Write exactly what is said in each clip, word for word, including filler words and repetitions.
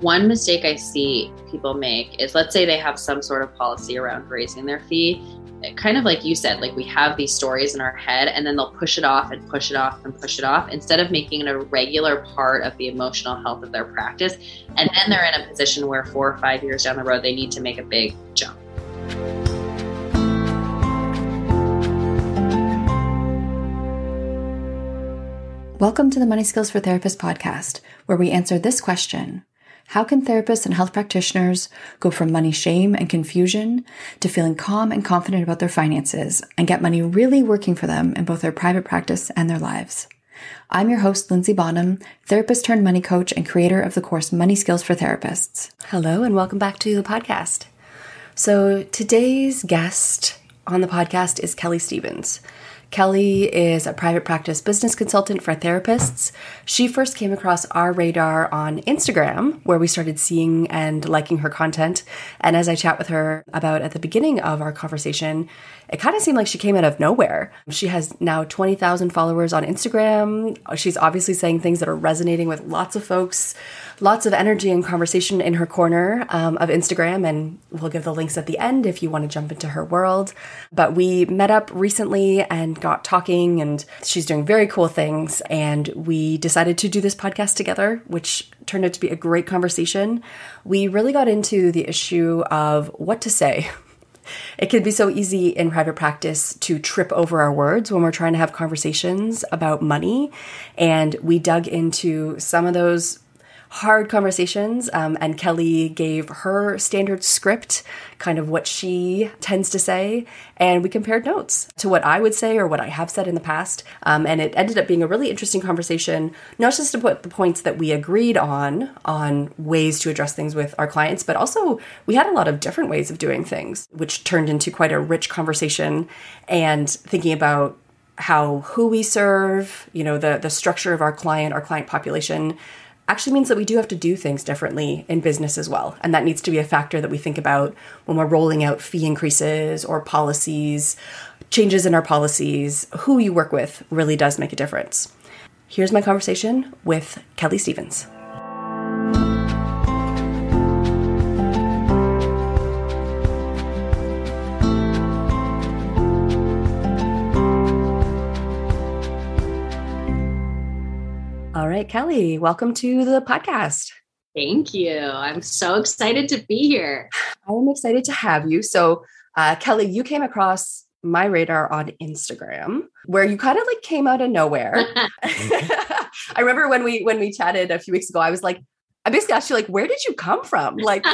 One mistake I see people make is, let's say they have some sort of policy around raising their fee. Kind of like you said, like we have these stories in our head and then they'll push it off and push it off and push it off instead of making it a regular part of the emotional health of their practice. And then they're in a position where four or five years down the road, they need to make a big jump. Welcome to the Money Skills for Therapists podcast, where we answer this question. How can therapists and health practitioners go from money shame and confusion to feeling calm and confident about their finances and get money really working for them in both their private practice and their lives? I'm your host, Linzy Bonham, therapist turned money coach and creator of the course Money Skills for Therapists. Hello, and welcome back to the podcast. So today's guest on the podcast is Kelley Stevens. Kelley is a private practice business consultant for therapists. She first came across our radar on Instagram, where we started seeing and liking her content. And as I chat with her about at the beginning of our conversation, it kind of seemed like she came out of nowhere. She has now twenty thousand followers on Instagram. She's obviously saying things that are resonating with lots of folks, lots of energy and conversation in her corner um, of Instagram. And we'll give the links at the end if you want to jump into her world. But we met up recently and got talking, and she's doing very cool things. And we decided to do this podcast together, which turned out to be a great conversation. We really got into the issue of what to say. It can be so easy in private practice to trip over our words when we're trying to have conversations about money. And we dug into some of those hard conversations, um, and Kelley gave her standard script, kind of what she tends to say, and we compared notes to what I would say or what I have said in the past, um, and it ended up being a really interesting conversation, not just to put the points that we agreed on, on ways to address things with our clients, but also we had a lot of different ways of doing things, which turned into quite a rich conversation, and thinking about how who we serve, you know, the the structure of our client, our client population, actually means that we do have to do things differently in business as well. And that needs to be a factor that we think about when we're rolling out fee increases or policies, changes in our policies. Who you work with really does make a difference. Here's my conversation with Kelley Stevens. All right, Kelley, welcome to the podcast. Thank you. I'm so excited to be here. I'm excited to have you. So, uh, Kelley, you came across my radar on Instagram, where you kind of like came out of nowhere. I remember when we when we chatted a few weeks ago, I was like, I basically asked you, like, where did you come from? Like,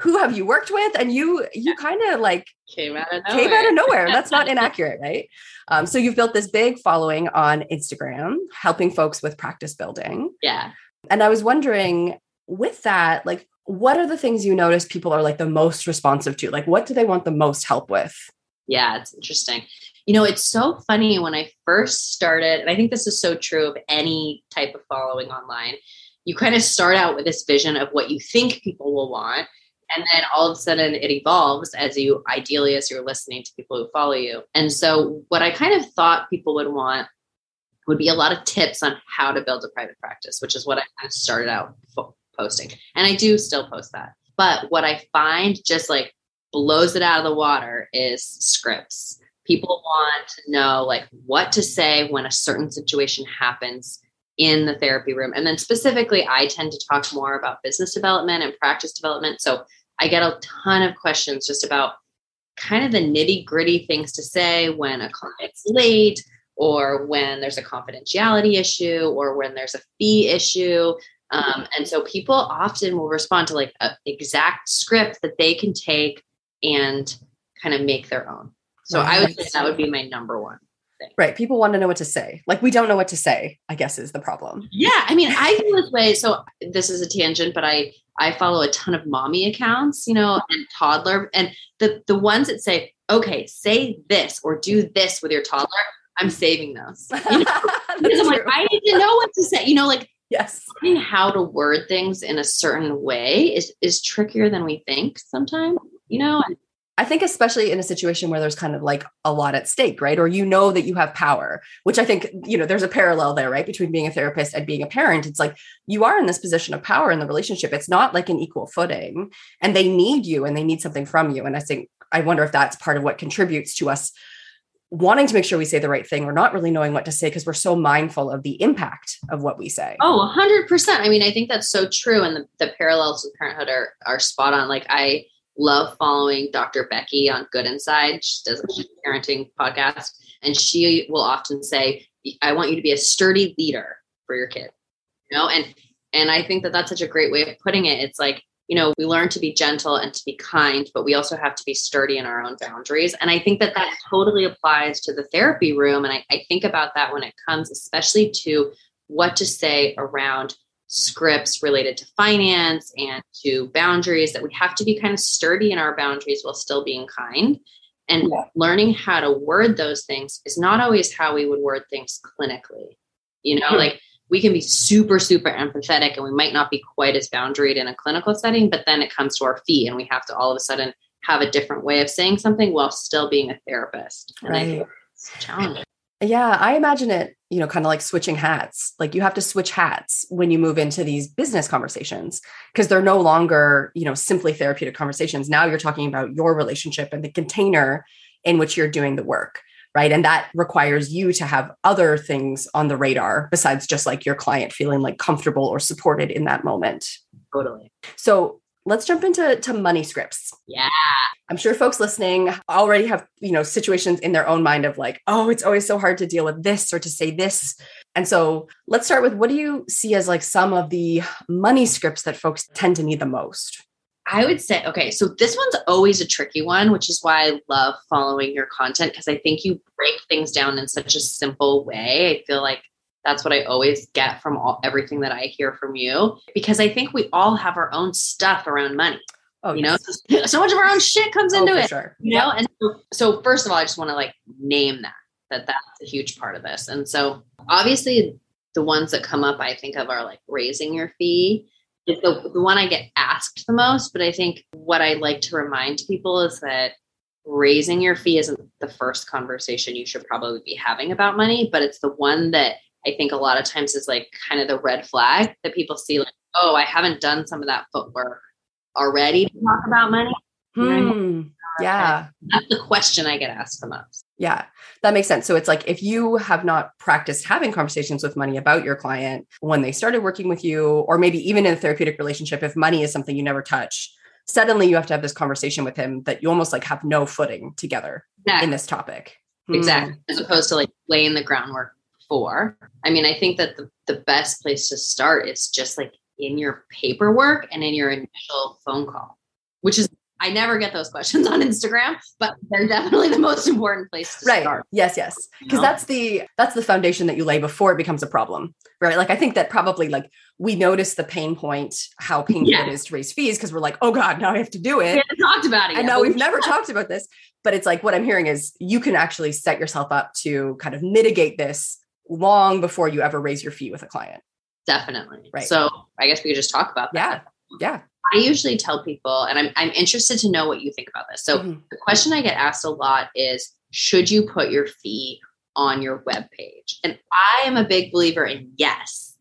who have you worked with? And you you kind of like came out of nowhere. Came out of nowhere. That's not inaccurate, right? Um, so you've built this big following on Instagram, helping folks with practice building. Yeah. And I was wondering with that, like, what are the things you notice people are like the most responsive to? Like, what do they want the most help with? Yeah, it's interesting. You know, it's so funny when I first started, and I think this is so true of any type of following online, you kind of start out with this vision of what you think people will want. And then all of a sudden it evolves as you, ideally, as you're listening to people who follow you. And so what I kind of thought people would want would be a lot of tips on how to build a private practice, which is what I kind of started out posting. And I do still post that. But what I find just like blows it out of the water is scripts. People want to know like what to say when a certain situation happens in the therapy room. And then specifically, I tend to talk more about business development and practice development. So I get a ton of questions just about kind of the nitty gritty things to say when a client's late, or when there's a confidentiality issue, or when there's a fee issue. Um, and so people often will respond to like an exact script that they can take and kind of make their own. So right. I would say that would be my number one thing. Right. People want to know what to say. Like we don't know what to say, I guess is the problem. Yeah. I mean, I feel this way. So this is a tangent, but I, I follow a ton of mommy accounts, you know, and toddler, and the, the ones that say, okay, say this or do this with your toddler. I'm saving those. You know? Because I'm like, I need to know what to say, you know, like, yes. Learning how to word things in a certain way is, is trickier than we think sometimes, you know? I think especially in a situation where there's kind of like a lot at stake, right? Or you know that you have power, which I think, you know, there's a parallel there, right? Between being a therapist and being a parent. It's like you are in this position of power in the relationship. It's not like an equal footing, and they need you and they need something from you. And I think, I wonder if that's part of what contributes to us wanting to make sure we say the right thing or not really knowing what to say because we're so mindful of the impact of what we say. Oh, one hundred percent. I mean, I think that's so true. And the, the parallels with parenthood are, are spot on. Like I love following Doctor Becky on Good Inside. She does a parenting podcast, and she will often say, I want you to be a sturdy leader for your kid. You know, and, and I think that that's such a great way of putting it. It's like, you know, we learn to be gentle and to be kind, but we also have to be sturdy in our own boundaries. And I think that that totally applies to the therapy room. And I, I think about that when it comes, especially to what to say around scripts related to finance and to boundaries, that we have to be kind of sturdy in our boundaries while still being kind. And yeah. Learning how to word those things is not always how we would word things clinically, you know, like we can be super, super empathetic, and we might not be quite as boundaried in a clinical setting, but then it comes to our fee and we have to all of a sudden have a different way of saying something while still being a therapist. And right. I think it's challenging. Yeah. I imagine it, you know, kind of like switching hats. Like you have to switch hats when you move into these business conversations, because they're no longer, you know, simply therapeutic conversations. Now you're talking about your relationship and the container in which you're doing the work. Right. And that requires you to have other things on the radar besides just like your client feeling like comfortable or supported in that moment. Totally. So let's jump into to money scripts. Yeah. I'm sure folks listening already have, you know, situations in their own mind of like, oh, it's always so hard to deal with this or to say this. And so let's start with, what do you see as like some of the money scripts that folks tend to need the most? I would say, okay, so this one's always a tricky one, which is why I love following your content, because I think you break things down in such a simple way. I feel like that's what I always get from all, everything that I hear from you, because I think we all have our own stuff around money. Oh, you yes. know, so, so much of our own shit comes into oh, for it, sure. you yeah. know? And so, so first of all, I just want to like name that, that that's a huge part of this. And so obviously the ones that come up, I think of are like raising your fee. It's the, the one I get asked the most, but I think what I like to remind people is that raising your fee isn't the first conversation you should probably be having about money, but it's the one that I think a lot of times is like kind of the red flag that people see like, oh, I haven't done some of that footwork already to talk about money. Hmm. Yeah. That's the question I get asked the most. Yeah, that makes sense. So it's like, if you have not practiced having conversations with money about your client when they started working with you, or maybe even in a therapeutic relationship, if money is something you never touch, suddenly you have to have this conversation with him that you almost like have no footing together exactly. in this topic. Exactly. Mm. As opposed to like laying the groundwork for. I mean, I think that the, the best place to start is just like in your paperwork and in your initial phone call, which is I never get those questions on Instagram, but they're definitely the most important place to right. start. Yes, yes. Because you know? that's the that's the foundation that you lay before it becomes a problem, right? Like I think that probably like we notice the pain point, how painful yeah. it is to raise fees, because we're like, oh God, now I have to do it. We haven't talked about it yet. And now we've never talked about this. But it's like what I'm hearing is you can actually set yourself up to kind of mitigate this long before you ever raise your fee with a client. Definitely. Right. So I guess we could just talk about that. Yeah. Yeah. I usually tell people, and I'm I'm interested to know what you think about this. So mm-hmm. the question I get asked a lot is, should you put your fee on your webpage? And I am a big believer in yes.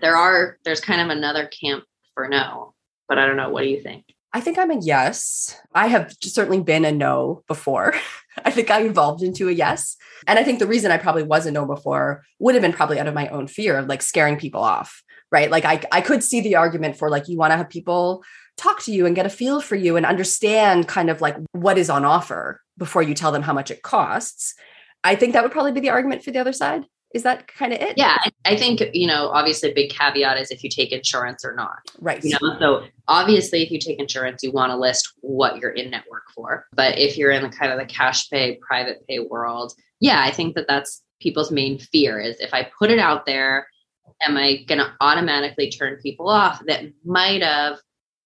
There are, there's kind of another camp for no, but I don't know. What do you think? I think I'm a yes. I have certainly been a no before. I think I evolved into a yes. And I think the reason I probably was a no before would have been probably out of my own fear of like scaring people off, right? Like I, I could see the argument for like, you want to have people talk to you and get a feel for you and understand kind of like what is on offer before you tell them how much it costs. I think that would probably be the argument for the other side. Is that kind of it? Yeah. I think, you know, obviously a big caveat is if you take insurance or not. Right. You know, so obviously if you take insurance, you want to list what you're in network for. But if you're in the kind of the cash pay, private pay world, yeah, I think that that's people's main fear is if I put it out there, am I going to automatically turn people off that might have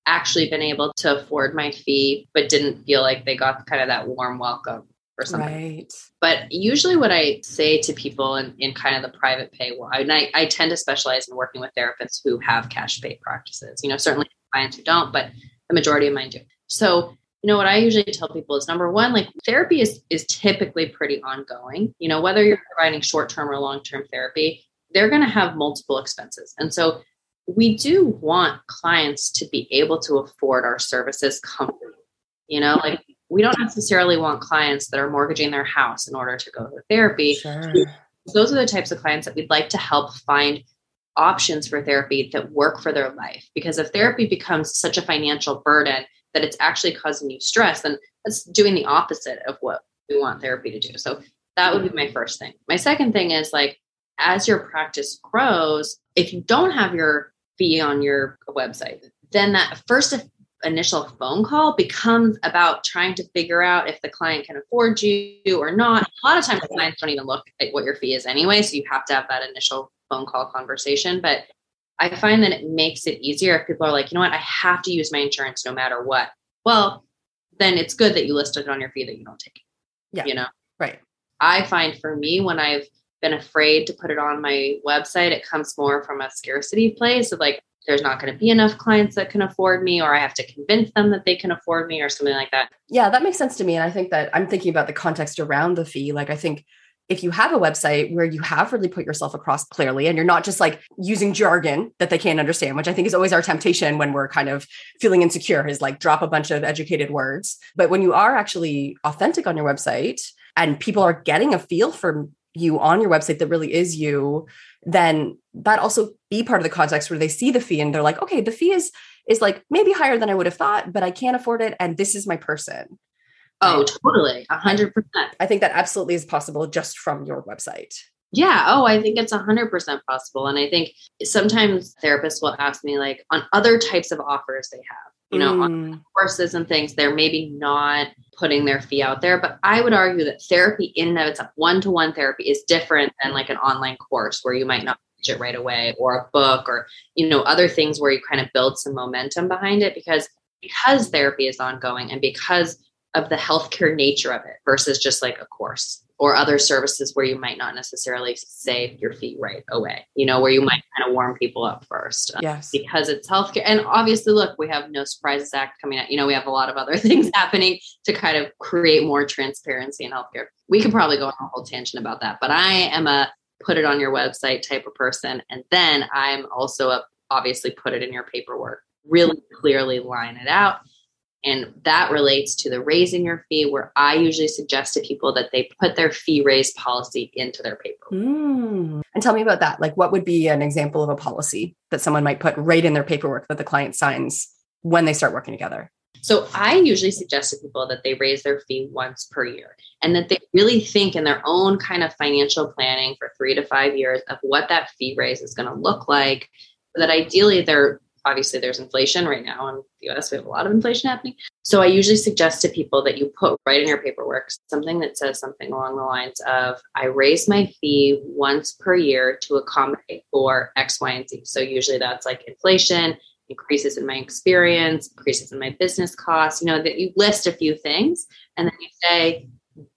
actually been able to afford my fee, but didn't feel like they got kind of that warm welcome or something. Right. But usually what I say to people in, in kind of the private pay world, and I, I tend to specialize in working with therapists who have cash pay practices, you know, certainly clients who don't, but the majority of mine do. So, you know, what I usually tell people is number one, like therapy is, is typically pretty ongoing, you know, whether you're providing short-term or long-term therapy, they're going to have multiple expenses. And so we do want clients to be able to afford our services comfortably, you know, like we don't necessarily want clients that are mortgaging their house in order to go to therapy. Sure. Those are the types of clients that we'd like to help find options for therapy that work for their life. Because if therapy becomes such a financial burden that it's actually causing you stress, then that's doing the opposite of what we want therapy to do. So that would be my first thing. My second thing is like, as your practice grows, if you don't have your fee on your website, then that first initial phone call becomes about trying to figure out if the client can afford you or not. A lot of times clients don't even look at what your fee is anyway. So you have to have that initial phone call conversation. But I find that it makes it easier if people are like, you know what, I have to use my insurance no matter what. Well, then it's good that you listed on your fee that you don't take it. Yeah. You know? Right. I find for me, when I've been afraid to put it on my website, it comes more from a scarcity place of like, there's not going to be enough clients that can afford me, or I have to convince them that they can afford me or something like that. Yeah, that makes sense to me. And I think that I'm thinking about the context around the fee. Like, I think if you have a website where you have really put yourself across clearly, and you're not just like using jargon that they can't understand, which I think is always our temptation when we're kind of feeling insecure is like drop a bunch of educated words. But when you are actually authentic on your website and people are getting a feel for you on your website that really is you, then that also be part of the context where they see the fee and they're like, okay, the fee is, is like maybe higher than I would have thought, but I can't afford it. And this is my person. Oh, right? Totally. A hundred percent. I think that absolutely is possible just from your website. Yeah. Oh, I think it's a hundred percent possible. And I think sometimes therapists will ask me like on other types of offers they have, you know, mm. on courses and things, they're maybe not putting their fee out there. But I would argue that therapy in and of itself, one-to-one therapy is different than like an online course where you might not pitch it right away, or a book, or, you know, other things where you kind of build some momentum behind it, because, because therapy is ongoing and because of the healthcare nature of it versus just like a course or other services where you might not necessarily save your fee right away, you know, where you might kind of warm people up first. Yes. Um, because it's healthcare. And obviously, look, we have No Surprises Act coming out. You know, we have a lot of other things happening to kind of create more transparency in healthcare. We could probably go on a whole tangent about that, but I am a put it on your website type of person. And then I'm also a obviously put it in your paperwork, really clearly line it out. And that relates to the raising your fee, where I usually suggest to people that they put their fee raise policy into their paperwork. Mm. And tell me about that. Like, what would be an example of a policy that someone might put right in their paperwork that the client signs when they start working together? So I usually suggest to people that they raise their fee once per year, and that they really think in their own kind of financial planning for three to five years of what that fee raise is going to look like, so that ideally they're obviously, there's inflation right now in the U S. We have a lot of inflation happening. So I usually suggest to people that you put right in your paperwork something that says something along the lines of, I raise my fee once per year to accommodate for X, Y, and Z. So usually that's like inflation, increases in my experience, increases in my business costs, you know, that you list a few things. And then you say,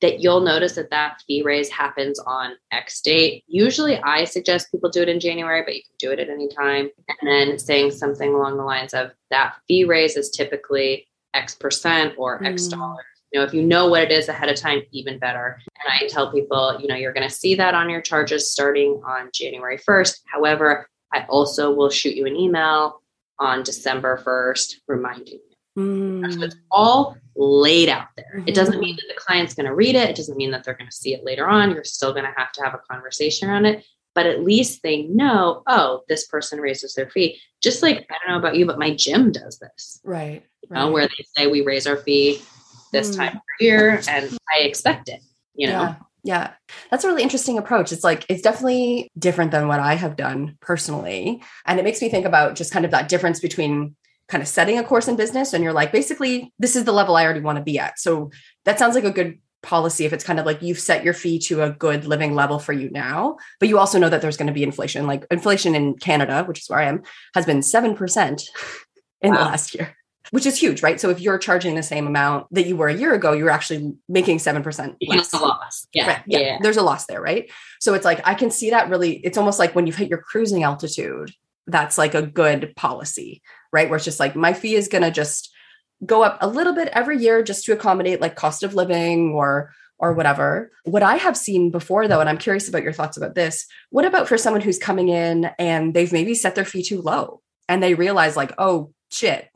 that you'll notice that that fee raise happens on X date. Usually I suggest people do it in January, but you can do it at any time. And then saying something along the lines of that fee raise is typically X percent or X mm. dollars. You know, if you know what it is ahead of time, even better. And I tell people, you know, you're going to see that on your charges starting on January first. However, I also will shoot you an email on December first, reminding you. Mm. So it's all laid out there. Mm-hmm. It doesn't mean that the client's going to read it. It doesn't mean that they're going to see it later on. You're still going to have to have a conversation around it, but at least they know, oh, this person raises their fee. Just like, I don't know about you, but my gym does this, right? You know, right. Where they say we raise our fee this time of year, and I expect it, you know? Yeah. Yeah. That's a really interesting approach. It's like, it's definitely different than what I have done personally. And it makes me think about just kind of that difference between kind of setting a course in business and you're like, basically, this is the level I already want to be at. So that sounds like a good policy if it's kind of like you've set your fee to a good living level for you now, but you also know that there's going to be inflation. Like inflation in Canada, which is where I am, has been seven percent in wow. the last year. Which is huge, right? So if you're charging the same amount that you were a year ago, you're actually making seven percent less. A loss. Yeah. Right. Yeah. yeah. There's a loss there, right? So it's like, I can see that really, it's almost like when you've hit your cruising altitude, that's like a good policy, right? Where it's just like, my fee is going to just go up a little bit every year just to accommodate like cost of living or or whatever. What I have seen before though, and I'm curious about your thoughts about this, what about for someone who's coming in and they've maybe set their fee too low and they realize like, oh shit,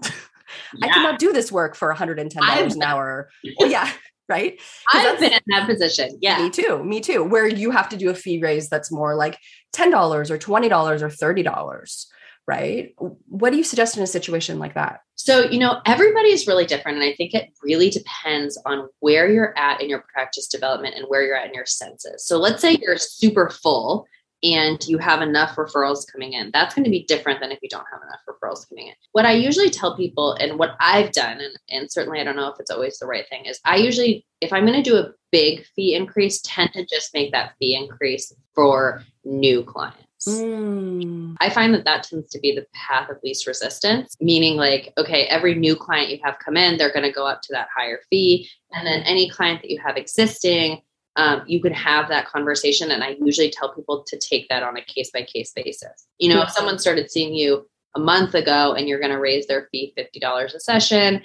Yeah. I cannot do this work for one hundred ten dollars an hour. Well, yeah. Right. I've been in that position. Yeah. Me too. Me too. Where you have to do a fee raise that's more like ten dollars or twenty dollars or thirty dollars. Right. What do you suggest in a situation like that? So, you know, everybody's really different. And I think it really depends on where you're at in your practice development and where you're at in your census. So let's say you're super full and you have enough referrals coming in. That's going to be different than if you don't have enough referrals coming in. What I usually tell people and what I've done, and, and certainly I don't know if it's always the right thing, is I usually, if I'm going to do a big fee increase, tend to just make that fee increase for new clients. Mm. I find that that tends to be the path of least resistance, meaning like, okay, every new client you have come in, they're going to go up to that higher fee. And then any client that you have existing, Um, you could have that conversation. And I usually tell people to take that on a case-by-case basis. You know, if someone started seeing you a month ago and you're going to raise their fee fifty dollars a session,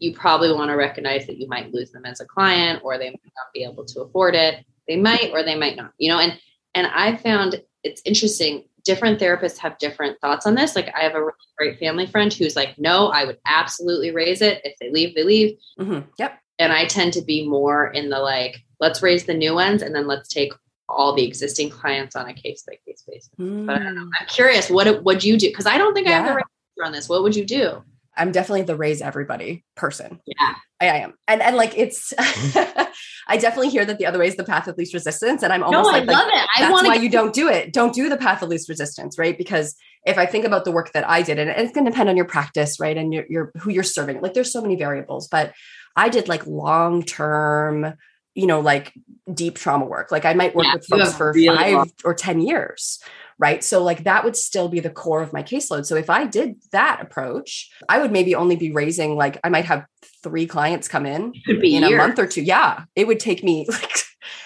you probably want to recognize that you might lose them as a client, or they might not be able to afford it. They might, or they might not, you know, and, and I found it's interesting. Different therapists have different thoughts on this. Like I have a really great family friend who's like, no, I would absolutely raise it. If they leave, they leave. Mm-hmm. Yep. And I tend to be more in the like, let's raise the new ones and then let's take all the existing clients on a case-by-case basis. Mm. But I don't know. I'm curious, what would you do? Because I don't think yeah. I have the right answer on this. What would you do? I'm definitely the raise everybody person. Yeah, I, I am. And and like it's, I definitely hear that the other way is the path of least resistance. And I'm almost no, like, I love like it. I that's why get- you don't do it. Don't do the path of least resistance, right? Because if I think about the work that I did, and it's going to depend on your practice, right? And your, your who you're serving, like there's so many variables, but I did like long-term, you know, like deep trauma work. Like I might work yeah, with folks for really five long. or ten years, right? So like that would still be the core of my caseload. So if I did that approach, I would maybe only be raising, like I might have three clients come in in a month or two. Yeah. It would take me like,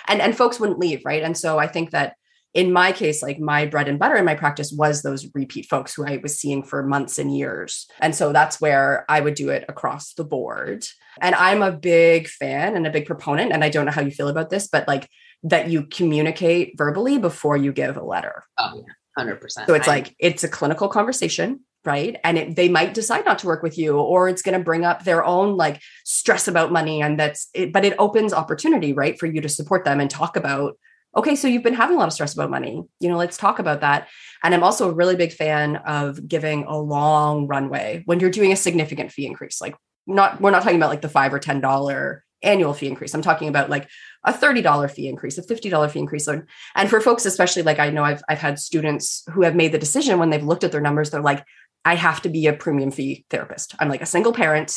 and, and folks wouldn't leave. Right. And so I think that in my case, like my bread and butter in my practice was those repeat folks who I was seeing for months and years. And so that's where I would do it across the board. And I'm a big fan and a big proponent, and I don't know how you feel about this, but like that you communicate verbally before you give a letter. Oh, yeah, one hundred percent. So it's like, it's a clinical conversation, right? And it, they might decide not to work with you, or it's going to bring up their own like stress about money. And that's it, but it opens opportunity, right? For you to support them and talk about, okay, so you've been having a lot of stress about money. You know, let's talk about that. And I'm also a really big fan of giving a long runway when you're doing a significant fee increase. Like not, we're not talking about like the five or ten dollars annual fee increase. I'm talking about like a thirty dollars fee increase, a fifty dollars fee increase. And for folks, especially like I know I've, I've had students who have made the decision when they've looked at their numbers, they're like, I have to be a premium fee therapist. I'm like a single parent.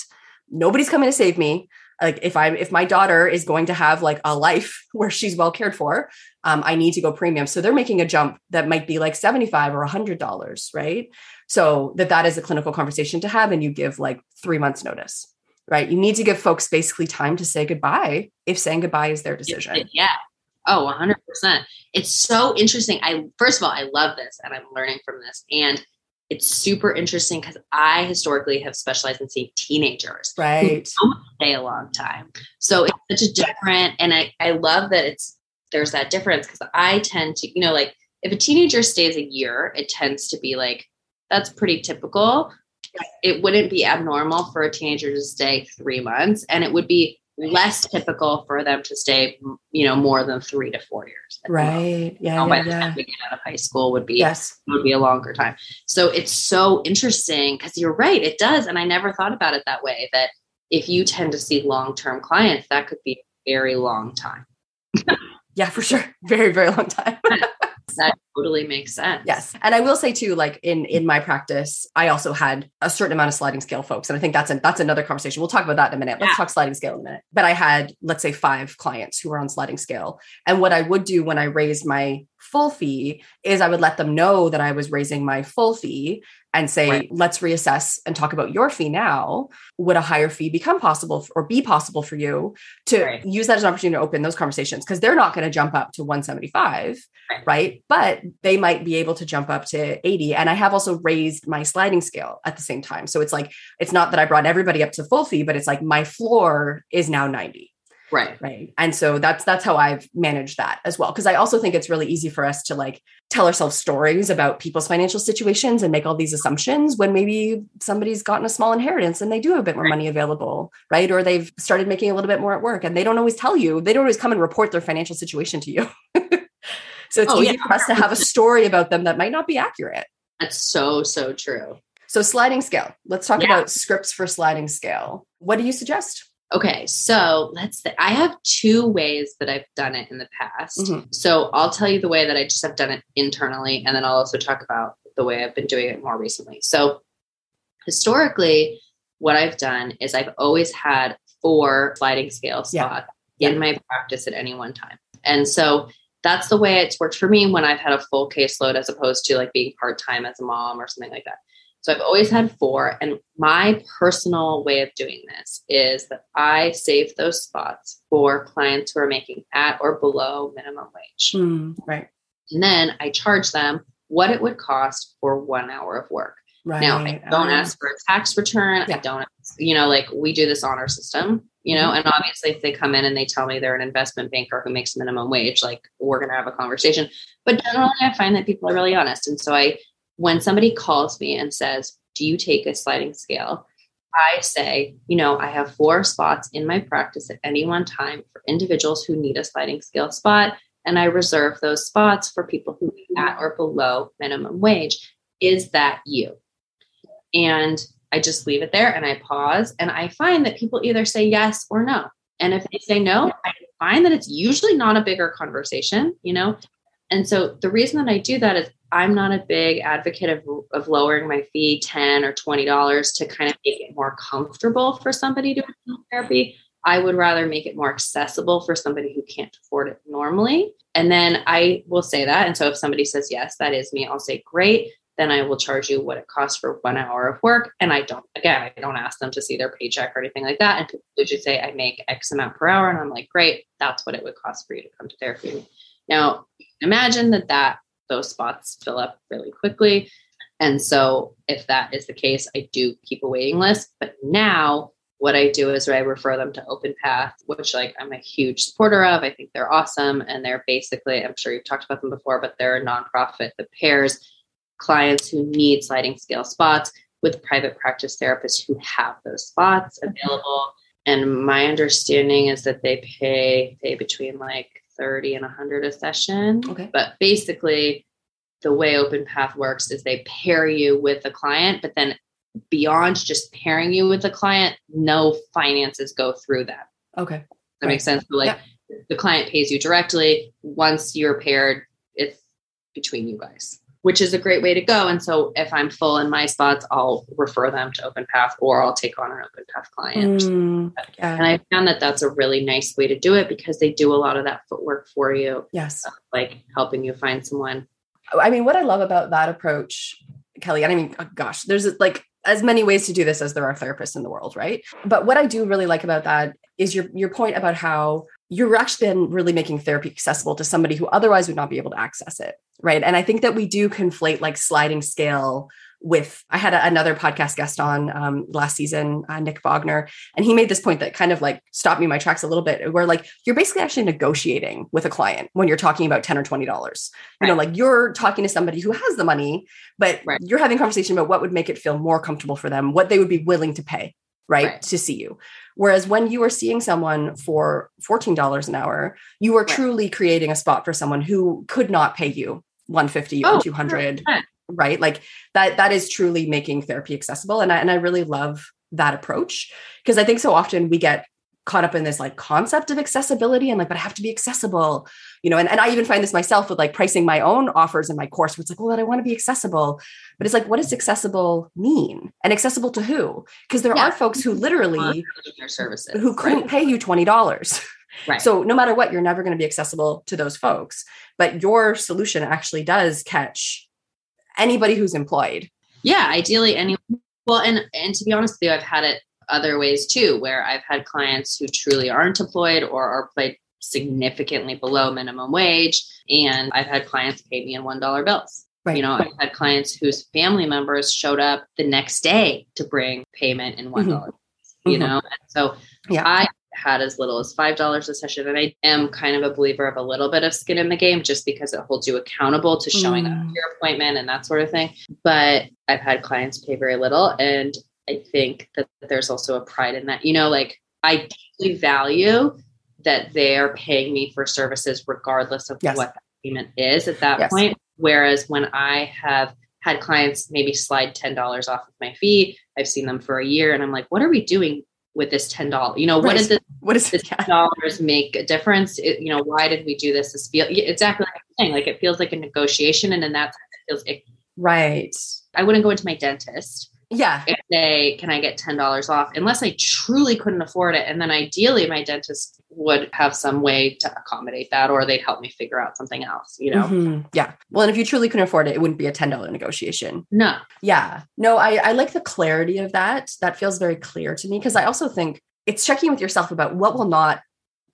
Nobody's coming to save me. Like if I'm, if my daughter is going to have like a life where she's well cared for, um, I need to go premium. So they're making a jump that might be like seventy-five dollars or a hundred dollars. Right. So that, that is a clinical conversation to have. And you give like three months notice, right? You need to give folks basically time to say goodbye if saying goodbye is their decision. Yeah. Oh, one hundred percent. It's so interesting. I, first of all, I love this and I'm learning from this. And it's super interesting because I historically have specialized in seeing teenagers. Right. Who don't stay a long time. So it's such a different, and I, I love that it's, there's that difference because I tend to, you know, like if a teenager stays a year, it tends to be like, that's pretty typical. It wouldn't be abnormal for a teenager to stay three months and it would be less typical for them to stay, you know, more than three to four years. Right. Yeah. You know, yeah, by the yeah. time we get out of high school would be, yes. would be a longer time. So it's so interesting because you're right. It does. And I never thought about it that way, that if you tend to see long-term clients, that could be a very long time. Yeah, for sure. Very, very long time. That totally makes sense. Yes. And I will say too, like in, in my practice, I also had a certain amount of sliding scale folks. And I think that's, a, that's another conversation. We'll talk about that in a minute. Let's yeah. talk sliding scale in a minute. But I had, let's say five clients who were on sliding scale. And what I would do when I raised my full fee is I would let them know that I was raising my full fee and say, right. let's reassess and talk about your fee now. Would a higher fee become possible for, or be possible for you to right. use that as an opportunity to open those conversations? Because they're not going to jump up to one seventy-five, right. right? But they might be able to jump up to eighty. And I have also raised my sliding scale at the same time. So it's like, it's not that I brought everybody up to full fee, but it's like my floor is now ninety. Right. Right. And so that's, that's how I've managed that as well. Cause I also think it's really easy for us to like tell ourselves stories about people's financial situations and make all these assumptions when maybe somebody's gotten a small inheritance and they do have a bit more right. money available. Right. Or they've started making a little bit more at work and they don't always tell you, they don't always come and report their financial situation to you. So it's oh, easy yeah. for us to have a story about them that might not be accurate. That's so, so true. So sliding scale, let's talk yeah. about scripts for sliding scale. What do you suggest? Okay. So let's, th- I have two ways that I've done it in the past. Mm-hmm. So I'll tell you the way that I just have done it internally. And then I'll also talk about the way I've been doing it more recently. So historically what I've done is I've always had four sliding scale spots yeah. in yeah. my practice at any one time. And so that's the way it's worked for me when I've had a full caseload, as opposed to like being part-time as a mom or something like that. So I've always had four, and my personal way of doing this is that I save those spots for clients who are making at or below minimum wage. Mm, right. And then I charge them what it would cost for one hour of work. Right. Now I don't um, ask for a tax return. Yeah. I don't, you know, like we do this honor system, you know, mm-hmm. and obviously if they come in and they tell me they're an investment banker who makes minimum wage, like we're going to have a conversation, but generally I find that people are really honest. And so I, when somebody calls me and says, do you take a sliding scale? I say, you know, I have four spots in my practice at any one time for individuals who need a sliding scale spot. And I reserve those spots for people who are at or below minimum wage. Is that you? And I just leave it there and I pause. And I find that people either say yes or no. And if they say no, I find that it's usually not a bigger conversation, you know? And so the reason that I do that is I'm not a big advocate of, of lowering my fee ten or twenty dollars to kind of make it more comfortable for somebody doing therapy. I would rather make it more accessible for somebody who can't afford it normally. And then I will say that. And so if somebody says, yes, that is me, I'll say, great. Then I will charge you what it costs for one hour of work. And I don't, again, I don't ask them to see their paycheck or anything like that. And people usually say, I make X amount per hour. And I'm like, great, that's what it would cost for you to come to therapy. Now, imagine that that, those spots fill up really quickly. And so if that is the case, I do keep a waiting list. But now what I do is I refer them to Open Path, which like I'm a huge supporter of. I think they're awesome. And they're basically, I'm sure you've talked about them before, but they're a nonprofit that pairs clients who need sliding scale spots with private practice therapists who have those spots available. And my understanding is that they pay, pay between like thirty and a hundred a session. Okay. But basically the way Open Path works is they pair you with a client, but then beyond just pairing you with a client, no finances go through them. Okay. That right. makes sense. So like yeah. the client pays you directly. Once you're paired, it's between you guys, which is a great way to go. And so if I'm full in my spots, I'll refer them to Open Path or I'll take on an Open Path client. Mm, yeah. And I found that that's a really nice way to do it because they do a lot of that footwork for you. Yes. Uh, like helping you find someone. I mean, what I love about that approach, Kelley, and I mean, oh gosh, there's like as many ways to do this as there are therapists in the world, right? But what I do really like about that is your your point about how you're actually then really making therapy accessible to somebody who otherwise would not be able to access it, right? And I think that we do conflate like sliding scale with, I had a, another podcast guest on um, last season, uh, Nick Bogner, and he made this point that kind of like stopped me in my tracks a little bit, where like, you're basically actually negotiating with a client when you're talking about ten or twenty dollars. Right. You know, like you're talking to somebody who has the money, but right. you're having a conversation about what would make it feel more comfortable for them, what they would be willing to pay, right, right. to see you. Whereas when you are seeing someone for fourteen dollars an hour, you are right. truly creating a spot for someone who could not pay you one hundred fifty dollars oh, or two hundred dollars. one hundred percent. Right? Like that, that is truly making therapy accessible. And I, and I really love that approach, because I think so often we get caught up in this like concept of accessibility and like, but I have to be accessible, you know, and, and I even find this myself with like pricing my own offers in my course, where it's like, well, that I want to be accessible, but it's like, what does accessible mean? And accessible to who? Because there yeah. are folks who literally their services, who couldn't right. pay you twenty dollars. Right. So no matter what, you're never going to be accessible to those folks, but your solution actually does catch anybody who's employed. Yeah, ideally any well, and and to be honest with you, I've had it other ways too, where I've had clients who truly aren't employed or are paid significantly below minimum wage. And I've had clients pay me in one dollar bills. Right. You know, I've had clients whose family members showed up the next day to bring payment in one dollar. Mm-hmm. You mm-hmm. know, and so yeah. I had as little as five dollars a session. And I am kind of a believer of a little bit of skin in the game, just because it holds you accountable to showing mm. up to your appointment and that sort of thing. But I've had clients pay very little. And I think that there's also a pride in that, you know, like I deeply value that they're paying me for services, regardless of yes. what that payment is at that yes. point. Whereas when I have had clients maybe slide ten dollars off of my fee, I've seen them for a year and I'm like, what are we doing with this ten dollars, you know, right. what is this, what is this ten dollars yeah. make a difference? It, you know, why did we do this? This feel exactly like I'm saying, like it feels like a negotiation. And then that's, it feels icky. Right. I wouldn't go into my dentist. Yeah. If they, can I get ten dollars off? Unless I truly couldn't afford it. And then ideally my dentist would have some way to accommodate that, or they'd help me figure out something else, you know? Mm-hmm. Yeah. Well, and if you truly couldn't afford it, it wouldn't be a ten dollars negotiation. No. Yeah. No, I, I like the clarity of that. That feels very clear to me. Cause I also think it's checking with yourself about what will not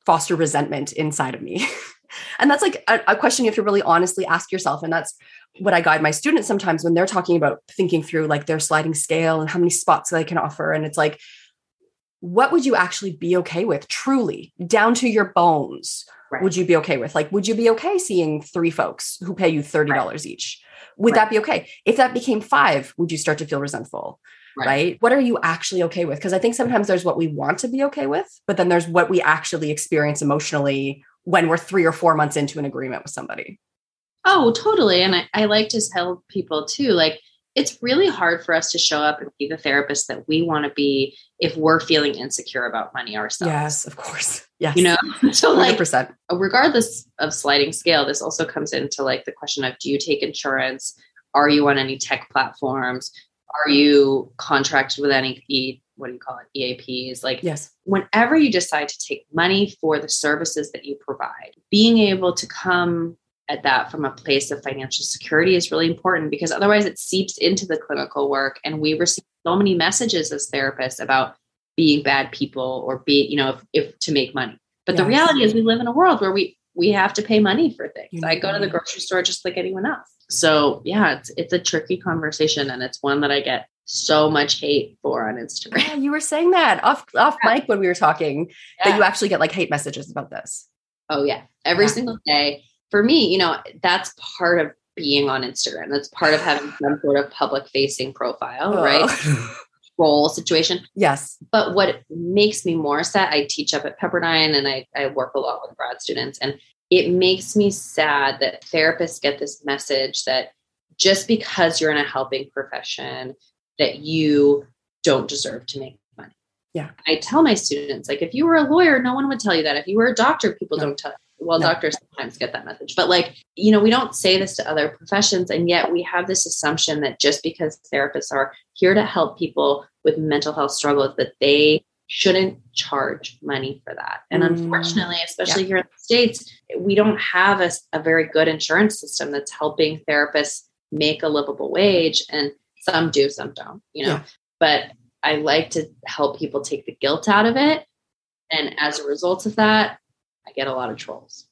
foster resentment inside of me. And that's like a, a question you have to really honestly ask yourself. And that's what I guide my students sometimes when they're talking about thinking through like their sliding scale and how many spots they can offer. And it's like, what would you actually be okay with? Truly, down to your bones, right. would you be okay with? Like, would you be okay seeing three folks who pay you thirty dollars right. each? Would right. that be okay? If that became five, would you start to feel resentful? Right. right? What are you actually okay with? Because I think sometimes there's what we want to be okay with, but then there's what we actually experience emotionally when we're three or four months into an agreement with somebody. Oh, totally. And I, I like to tell people too, like, it's really hard for us to show up and be the therapist that we want to be if we're feeling insecure about money ourselves. Yes, of course. Yes. You know, so like, one hundred percent. Regardless of sliding scale, this also comes into like the question of, do you take insurance? Are you on any tech platforms? Are you contracted with any E? What do you call it? E A Ps. Like yes. whenever you decide to take money for the services that you provide, being able to come at that from a place of financial security is really important, because otherwise it seeps into the clinical work. And we receive so many messages as therapists about being bad people or being, you know, if, if to make money. But yes. the reality is we live in a world where we, we have to pay money for things. You know, I go to the grocery store just like anyone else. So yeah, it's, it's a tricky conversation, and it's one that I get so much hate for on Instagram. Yeah, you were saying that off, off yeah. mic when we were talking, yeah. that you actually get like hate messages about this. Oh yeah. Every yeah. single day. For me, you know, that's part of being on Instagram. That's part of having some sort of public facing profile, oh. right? Role situation. Yes. But what makes me more sad, I teach up at Pepperdine and I, I work a lot with grad students. And it makes me sad that therapists get this message that just because you're in a helping profession, that you don't deserve to make money. Yeah. I tell my students, like, if you were a lawyer, no one would tell you that. If you were a doctor, people no. don't tell you. Well, no. doctors sometimes get that message, but like, you know, we don't say this to other professions. And yet we have this assumption that just because therapists are here to help people with mental health struggles, that they shouldn't charge money for that. And mm. unfortunately, especially yeah. here in the States, we don't have a, a very good insurance system that's helping therapists make a livable wage. And Some do, some don't, you know, yeah. But I like to help people take the guilt out of it. And as a result of that, I get a lot of trolls.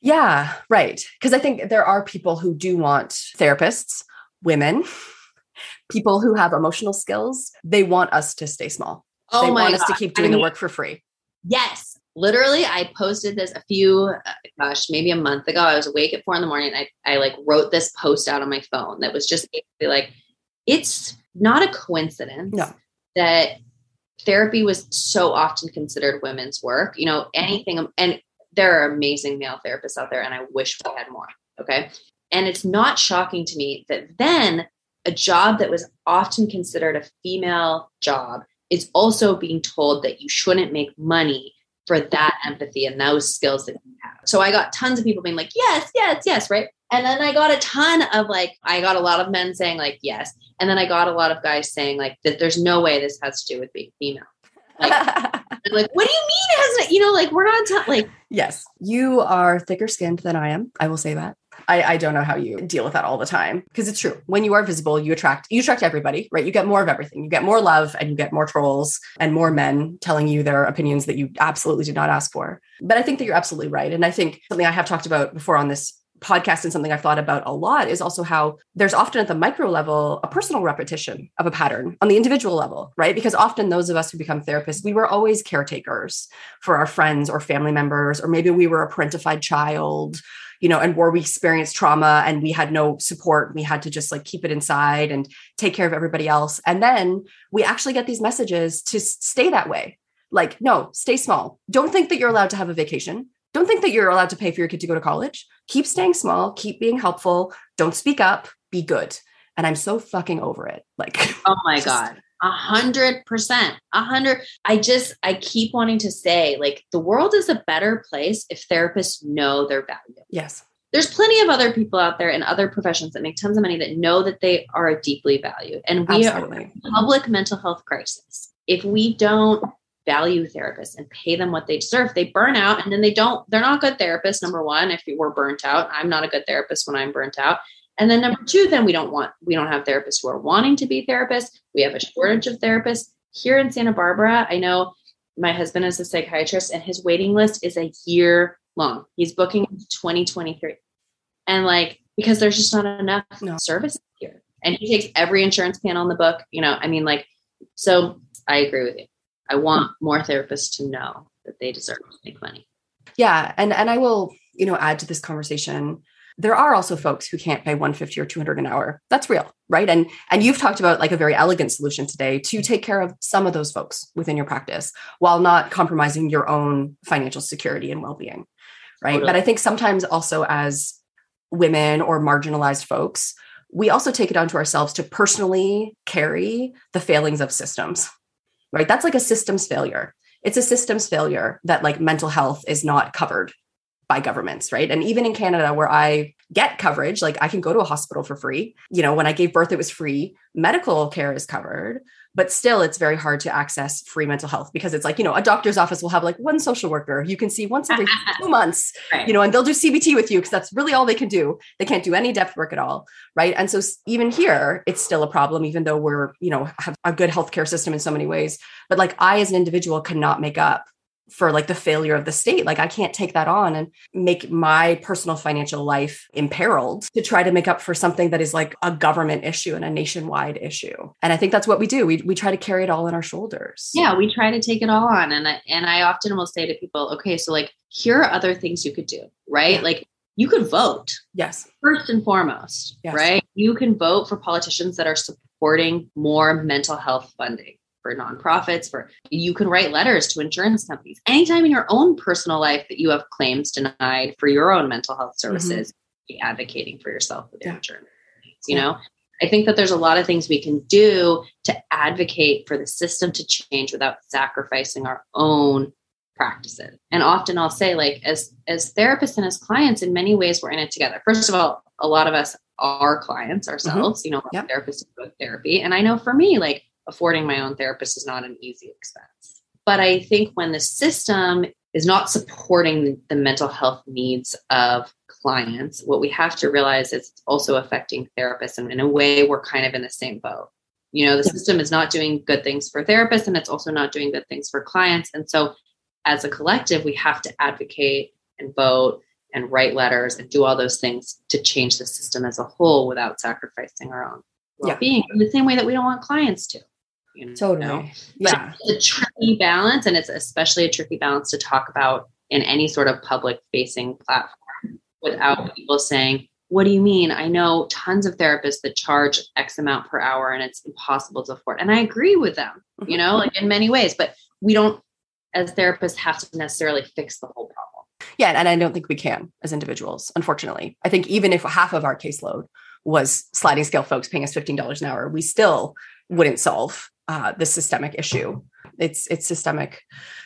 Yeah, right. Because I think there are people who do want therapists, women, people who have emotional skills. They want us to stay small. Oh they my want God. Us to keep doing I mean, the work for free. Yes. Literally, I posted this a few, uh, gosh, maybe a month ago. I was awake at four in the morning. And I, I like wrote this post out on my phone that was just basically like, it's not a coincidence no. that therapy was so often considered women's work, you know, anything. And there are amazing male therapists out there and I wish we had more. Okay. And it's not shocking to me that then a job that was often considered a female job is also being told that you shouldn't make money for that empathy and those skills that you have. So I got tons of people being like, yes, yes, yes. Right. And then I got a ton of like, I got a lot of men saying like, yes. And then I got a lot of guys saying like, that there's no way this has to do with being female. Like, I'm like, what do you mean? Hasn't it? You know, like we're not ta- like, yes, you are thicker skinned than I am. I will say that. I, I don't know how you deal with that all the time because it's true. When you are visible, you attract, you attract everybody, right? You get more of everything. You get more love and you get more trolls and more men telling you their opinions that you absolutely did not ask for. But I think that you're absolutely right. And I think something I have talked about before on this podcast and something I've thought about a lot is also how there's often at the micro level, a personal repetition of a pattern on the individual level, right? Because often those of us who become therapists, we were always caretakers for our friends or family members, or maybe we were a parentified child, you know, and where we experienced trauma and we had no support. We had to just like keep it inside and take care of everybody else. And then we actually get these messages to stay that way. Like, no, stay small. Don't think that you're allowed to have a vacation. Don't think that you're allowed to pay for your kid to go to college. Keep staying small. Keep being helpful. Don't speak up. Be good. And I'm so fucking over it. Like, oh my just- God. A hundred percent, a hundred. I just, I keep wanting to say like the world is a better place if therapists know their value. Yes. There's plenty of other people out there in other professions that make tons of money that know that they are deeply valued. And we Absolutely. Are in a public mental health crisis. If we don't value therapists and pay them what they deserve, they burn out and then they don't, they're not good therapists. Number one, if you were burnt out, I'm not a good therapist when I'm burnt out. And then number two, then we don't want, we don't have therapists who are wanting to be therapists. We have a shortage of therapists here in Santa Barbara. I know my husband is a psychiatrist and his waiting list is a year long. He's booking twenty twenty-three. And like, because there's just not enough no. services here. And he takes every insurance panel in the book, you know, I mean like, so I agree with you. I want more therapists to know that they deserve to make money. Yeah. And, and I will, you know, add to this conversation. There are also folks who can't pay one hundred fifty or two hundred an hour. That's real, right? And and you've talked about like a very elegant solution today to take care of some of those folks within your practice while not compromising your own financial security and well-being, right? Totally. But I think sometimes also as women or marginalized folks, we also take it onto ourselves to personally carry the failings of systems, right? That's like a systems failure. It's a systems failure that like mental health is not covered by governments, right? And even in Canada where I get coverage, like I can go to a hospital for free. You know, when I gave birth, it was free. Medical care is covered, but still it's very hard to access free mental health because it's like, you know, a doctor's office will have like one social worker you can see once every two months, right. You know, and they'll do C B T with you because that's really all they can do. They can't do any depth work at all, right? And so even here, it's still a problem, even though we're, you know, have a good healthcare system in so many ways. But like I, as an individual, cannot make up for like the failure of the state. Like I can't take that on and make my personal financial life imperiled to try to make up for something that is like a government issue and a nationwide issue. And I think that's what we do. We we try to carry it all on our shoulders. Yeah. We try to take it all on. And I, and I often will say to people, okay, so like, here are other things you could do, right? Yeah. Like you could vote. Yes. First and foremost, yes. Right? You can vote for politicians that are supporting more mental health funding. For nonprofits, for you can write letters to insurance companies. Anytime in your own personal life that you have claims denied for your own mental health services, mm-hmm. be advocating for yourself with your yeah. insurance. You yeah. know, I think that there's a lot of things we can do to advocate for the system to change without sacrificing our own practices. And often I'll say, like, as as therapists and as clients, in many ways we're in it together. First of all, a lot of us are clients ourselves. Mm-hmm. You know, we're yep. therapists who go to therapy, and I know for me, like. Affording my own therapist is not an easy expense. But I think when the system is not supporting the mental health needs of clients, what we have to realize is it's also affecting therapists. And in a way, we're kind of in the same boat. You know, the yeah. system is not doing good things for therapists, and it's also not doing good things for clients. And so as a collective, we have to advocate and vote and write letters and do all those things to change the system as a whole without sacrificing our own well-being yeah. in the same way that we don't want clients to. You know, totally. Yeah. It's a tricky balance, and it's especially a tricky balance to talk about in any sort of public facing platform without people saying, what do you mean? I know tons of therapists that charge X amount per hour and it's impossible to afford. And I agree with them, you know, like in many ways, but we don't as therapists have to necessarily fix the whole problem. Yeah. And I don't think we can as individuals, unfortunately. I think even if half of our caseload was sliding scale folks paying us fifteen dollars an hour, we still wouldn't solve Uh, the systemic issue. It's it's systemic,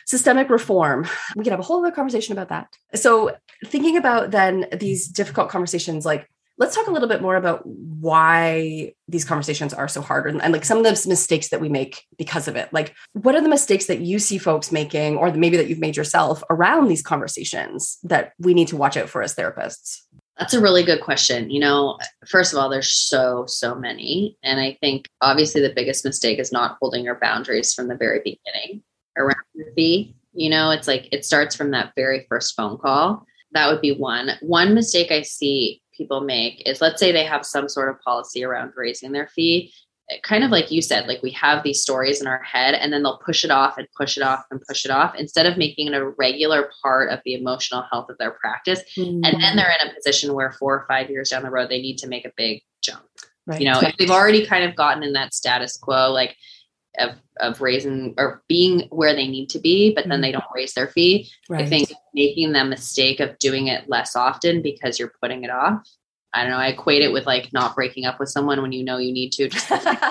systemic reform. We could have a whole other conversation about that. So thinking about then these difficult conversations, like let's talk a little bit more about why these conversations are so hard and, and like some of the mistakes that we make because of it. Like what are the mistakes that you see folks making or maybe that you've made yourself around these conversations that we need to watch out for as therapists? That's a really good question. You know, first of all, there's so, so many. And I think obviously the biggest mistake is not holding your boundaries from the very beginning around your fee. You know, it's like, it starts from that very first phone call. That would be one. One mistake I see people make is let's say they have some sort of policy around raising their fee. Kind of like you said, like we have these stories in our head and then they'll push it off and push it off and push it off instead of making it a regular part of the emotional health of their practice. Mm-hmm. And then they're in a position where four or five years down the road, they need to make a big jump. Right. You know, if they've already kind of gotten in that status quo, like of, of raising or being where they need to be, but then mm-hmm. they don't raise their fee. Right. I think making the mistake of doing it less often because you're putting it off. I don't know. I equate it with like not breaking up with someone when you know you need to. Just like,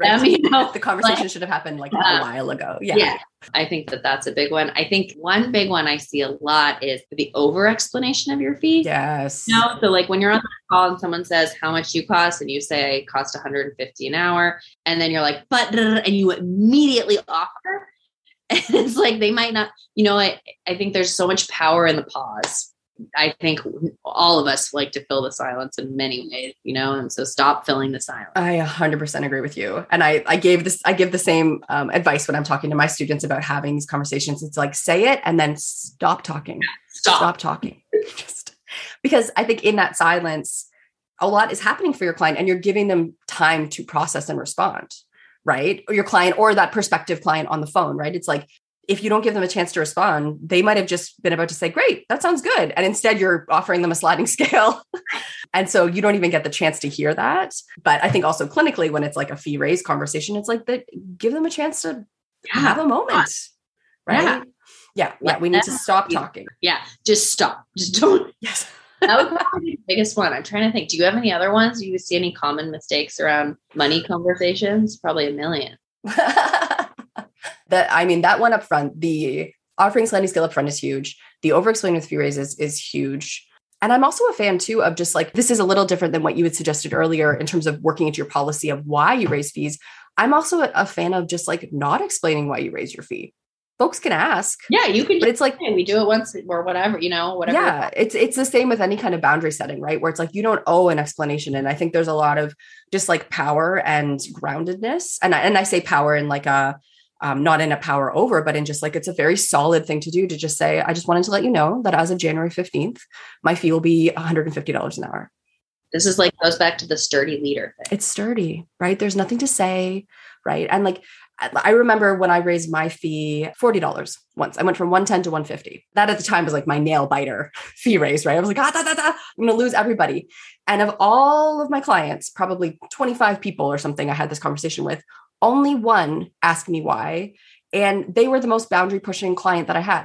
right. You know, the conversation like, should have happened like uh, a while ago. Yeah. yeah. I think that that's a big one. I think one big one I see a lot is the over explanation of your fee. Yes. You know? So like when you're on the call and someone says how much you cost and you say cost one hundred fifty an hour and then you're like, but, and you immediately offer. And it's like, they might not, you know, I, I think there's so much power in the pause. I think all of us like to fill the silence in many ways, you know, and so stop filling the silence. I a hundred percent agree with you. And I, I gave this, I give the same um, advice when I'm talking to my students about having these conversations. It's like, say it and then stop talking, stop, stop talking. Just, because I think in that silence, a lot is happening for your client and you're giving them time to process and respond, right? Or your client or that prospective client on the phone, right? It's like, if you don't give them a chance to respond, they might've just been about to say, great, that sounds good. And instead you're offering them a sliding scale. And so you don't even get the chance to hear that. But I think also clinically, when it's like a fee raise conversation, it's like that, give them a chance to yeah. have a moment, right? Yeah. Yeah. yeah. We need to stop talking. Yeah. Just stop. Just don't. Yes. That would probably be the biggest one. I'm trying to think, do you have any other ones? Do you see any common mistakes around money conversations? Probably a million. That I mean, that one up front, the offering sliding scale up front is huge. The over-explaining with fee raises is huge. And I'm also a fan too of just like, this is a little different than what you had suggested earlier in terms of working into your policy of why you raise fees. I'm also a, a fan of just like not explaining why you raise your fee. Folks can ask. Yeah, you can. But it's like, hey, we do it once or whatever, you know, whatever. Yeah, it's it's the same with any kind of boundary setting, right? Where it's like, you don't owe an explanation. And I think there's a lot of just like power and groundedness. And I, and I say power in like a, Um, not in a power over, but in just like, it's a very solid thing to do to just say, I just wanted to let you know that as of January fifteenth, my fee will be one hundred fifty dollars an hour. This is like, goes back to the sturdy leader thing. It's sturdy, right? There's nothing to say, right? And like, I remember when I raised my fee, forty dollars once, I went from one ten to one fifty. That at the time was like my nail biter fee raise, right? I was like, ah, da, da, da. I'm going to lose everybody. And of all of my clients, probably twenty-five people or something I had this conversation with, only one asked me why, and they were the most boundary pushing client that I had.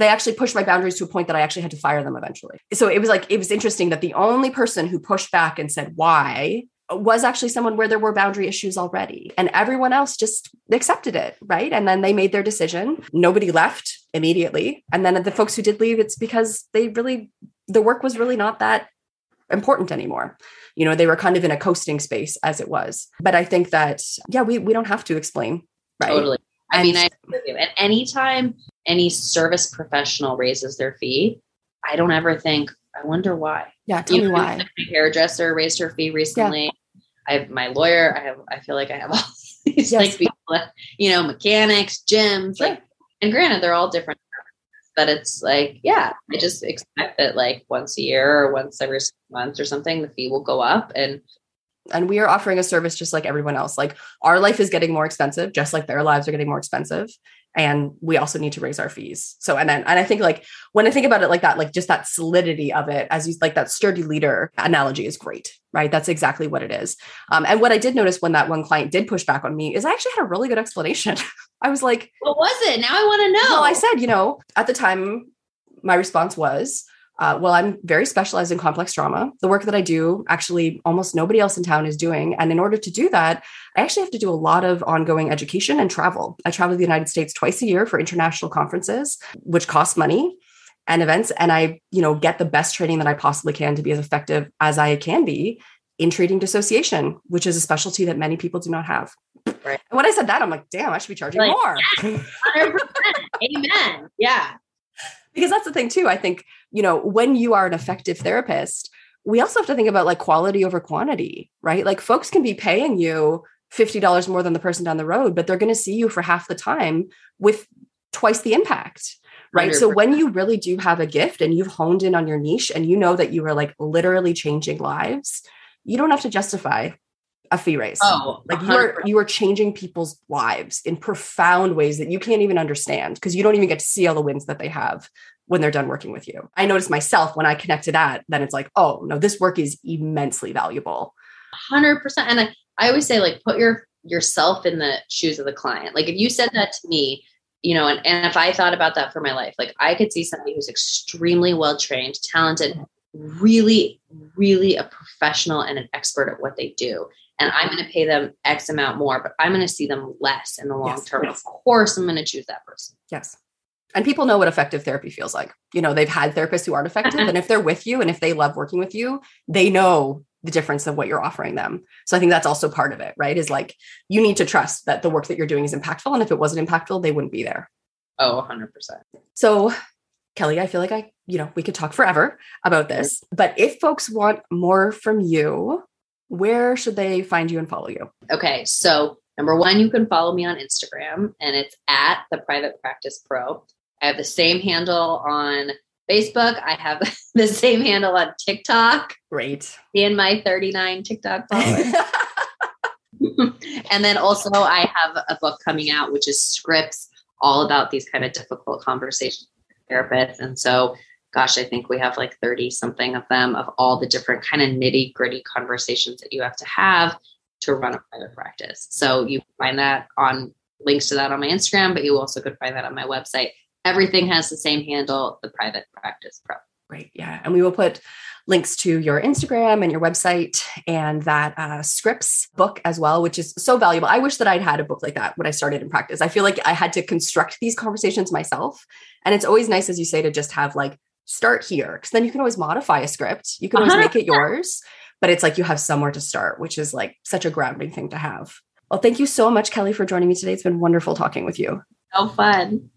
They actually pushed my boundaries to a point that I actually had to fire them eventually. So it was like, it was interesting that the only person who pushed back and said why was actually someone where there were boundary issues already. And everyone else just accepted it, right? And then they made their decision. Nobody left immediately. And then the folks who did leave, it's because they really, the work was really not that important anymore. You know, they were kind of in a coasting space as it was. But I think that, yeah, we, we don't have to explain. Right? Totally. I and, mean, I agree with you. And anytime any service professional raises their fee, I don't ever think, I wonder why. Yeah, tell you me know, why. My hairdresser raised her fee recently. Yeah. I have my lawyer. I have. I feel like I have all these yes. like people, that, you know, mechanics, gyms, sure. like. And granted, they're all different, but it's like, yeah, I just expect that like once a year or once every six months or something, the fee will go up. And and we are offering a service just like everyone else. Like our life is getting more expensive, just like their lives are getting more expensive. And we also need to raise our fees. So, and then, and I think like, when I think about it like that, like just that solidity of it, as you like that sturdy leader analogy is great, right? That's exactly what it is. Um, and what I did notice when that one client did push back on me is I actually had a really good explanation. I was like, what was it? Now I want to know. Well, I said, you know, at the time, my response was, uh, well, I'm very specialized in complex trauma. The work that I do, actually almost nobody else in town is doing. And in order to do that, I actually have to do a lot of ongoing education and travel. I travel to the United States twice a year for international conferences, which costs money and events. And I, you know, get the best training that I possibly can to be as effective as I can be in treating dissociation, which is a specialty that many people do not have. Right. And when I said that, I'm like, damn, I should be charging like, more. Yes, one hundred percent. Amen. Yeah. Because that's the thing too. I think, you know, when you are an effective therapist, we also have to think about like quality over quantity, right? Like folks can be paying you fifty dollars more than the person down the road, but they're going to see you for half the time with twice the impact, right? one hundred percent. So when you really do have a gift and you've honed in on your niche and you know that you are like literally changing lives, you don't have to justify a fee raise. Oh, like you are, you are changing people's lives in profound ways that you can't even understand because you don't even get to see all the wins that they have when they're done working with you. I noticed myself when I connect to that, then it's like, oh no, this work is immensely valuable. one hundred percent. And I, I always say like, put your yourself in the shoes of the client. Like if you said that to me, you know, and, and if I thought about that for my life, like I could see somebody who's extremely well-trained, talented, really, really a professional and an expert at what they do. And I'm going to pay them X amount more, but I'm going to see them less in the long yes, term. Yes. Of course, I'm going to choose that person. Yes. And people know what effective therapy feels like. You know, they've had therapists who aren't effective. And if they're with you and if they love working with you, they know the difference of what you're offering them. So I think that's also part of it, right? Is like, you need to trust that the work that you're doing is impactful. And if it wasn't impactful, they wouldn't be there. Oh, one hundred percent. So Kelley, I feel like I, you know, we could talk forever about this, but if folks want more from you, where should they find you and follow you? Okay. So number one, you can follow me on Instagram and it's at the Private Practice Pro. I have the same handle on Facebook. I have the same handle on TikTok. Great. And my thirty-nine TikTok followers. And then also I have a book coming out, which is scripts all about these kind of difficult conversations with therapists. And so, gosh, I think we have like thirty something of them of all the different kind of nitty gritty conversations that you have to have to run a private practice. So you find that on links to that on my Instagram, but you also could find that on my website. Everything has the same handle, the Private Practice Pro. Right. Yeah. And we will put links to your Instagram and your website and that uh, scripts book as well, which is so valuable. I wish that I'd had a book like that when I started in practice. I feel like I had to construct these conversations myself. And it's always nice, as you say, to just have like, start here. Cause then you can always modify a script. You can always make it yours, but it's like, you have somewhere to start, which is like such a grounding thing to have. Well, thank you so much, Kelley, for joining me today. It's been wonderful talking with you. So fun.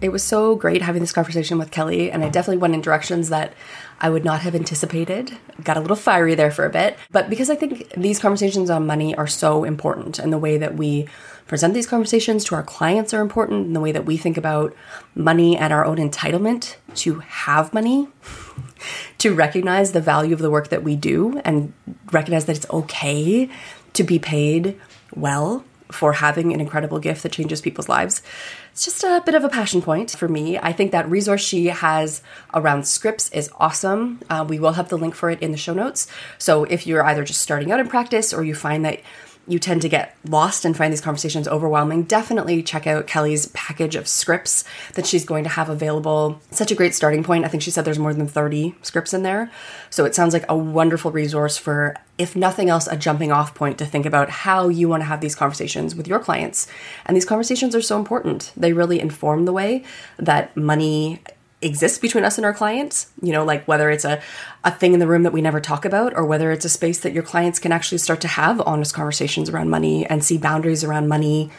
It was so great having this conversation with Kelley, and I definitely went in directions that I would not have anticipated. Got a little fiery there for a bit, but because I think these conversations on money are so important, and the way that we present these conversations to our clients are important, and the way that we think about money and our own entitlement to have money, to recognize the value of the work that we do and recognize that it's okay to be paid well for having an incredible gift that changes people's lives. It's just a bit of a passion point for me. I think that resource she has around scripts is awesome. Uh, we will have the link for it in the show notes. So if you're either just starting out in practice or you find that you tend to get lost and find these conversations overwhelming, definitely check out Kelley's package of scripts that she's going to have available. Such a great starting point. I think she said there's more than thirty scripts in there. So it sounds like a wonderful resource for, if nothing else, a jumping off point to think about how you want to have these conversations with your clients. And these conversations are so important. They really inform the way that money exists between us and our clients, you know, like whether it's a, a thing in the room that we never talk about, or whether it's a space that your clients can actually start to have honest conversations around money and see boundaries around money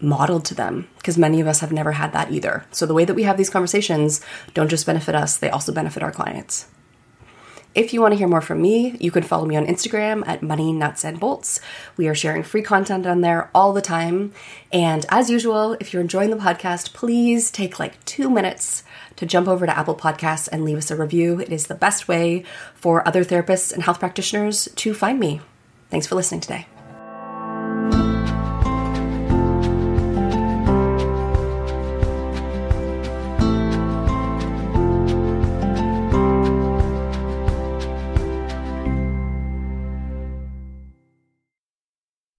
modeled to them, because many of us have never had that either. So the way that we have these conversations don't just benefit us, they also benefit our clients. If you want to hear more from me, you can follow me on Instagram at Money Nuts and Bolts. We are sharing free content on there all the time. And as usual, if you're enjoying the podcast, please take like two minutes to jump over to Apple Podcasts and leave us a review. It is the best way for other therapists and health practitioners to find me. Thanks for listening today.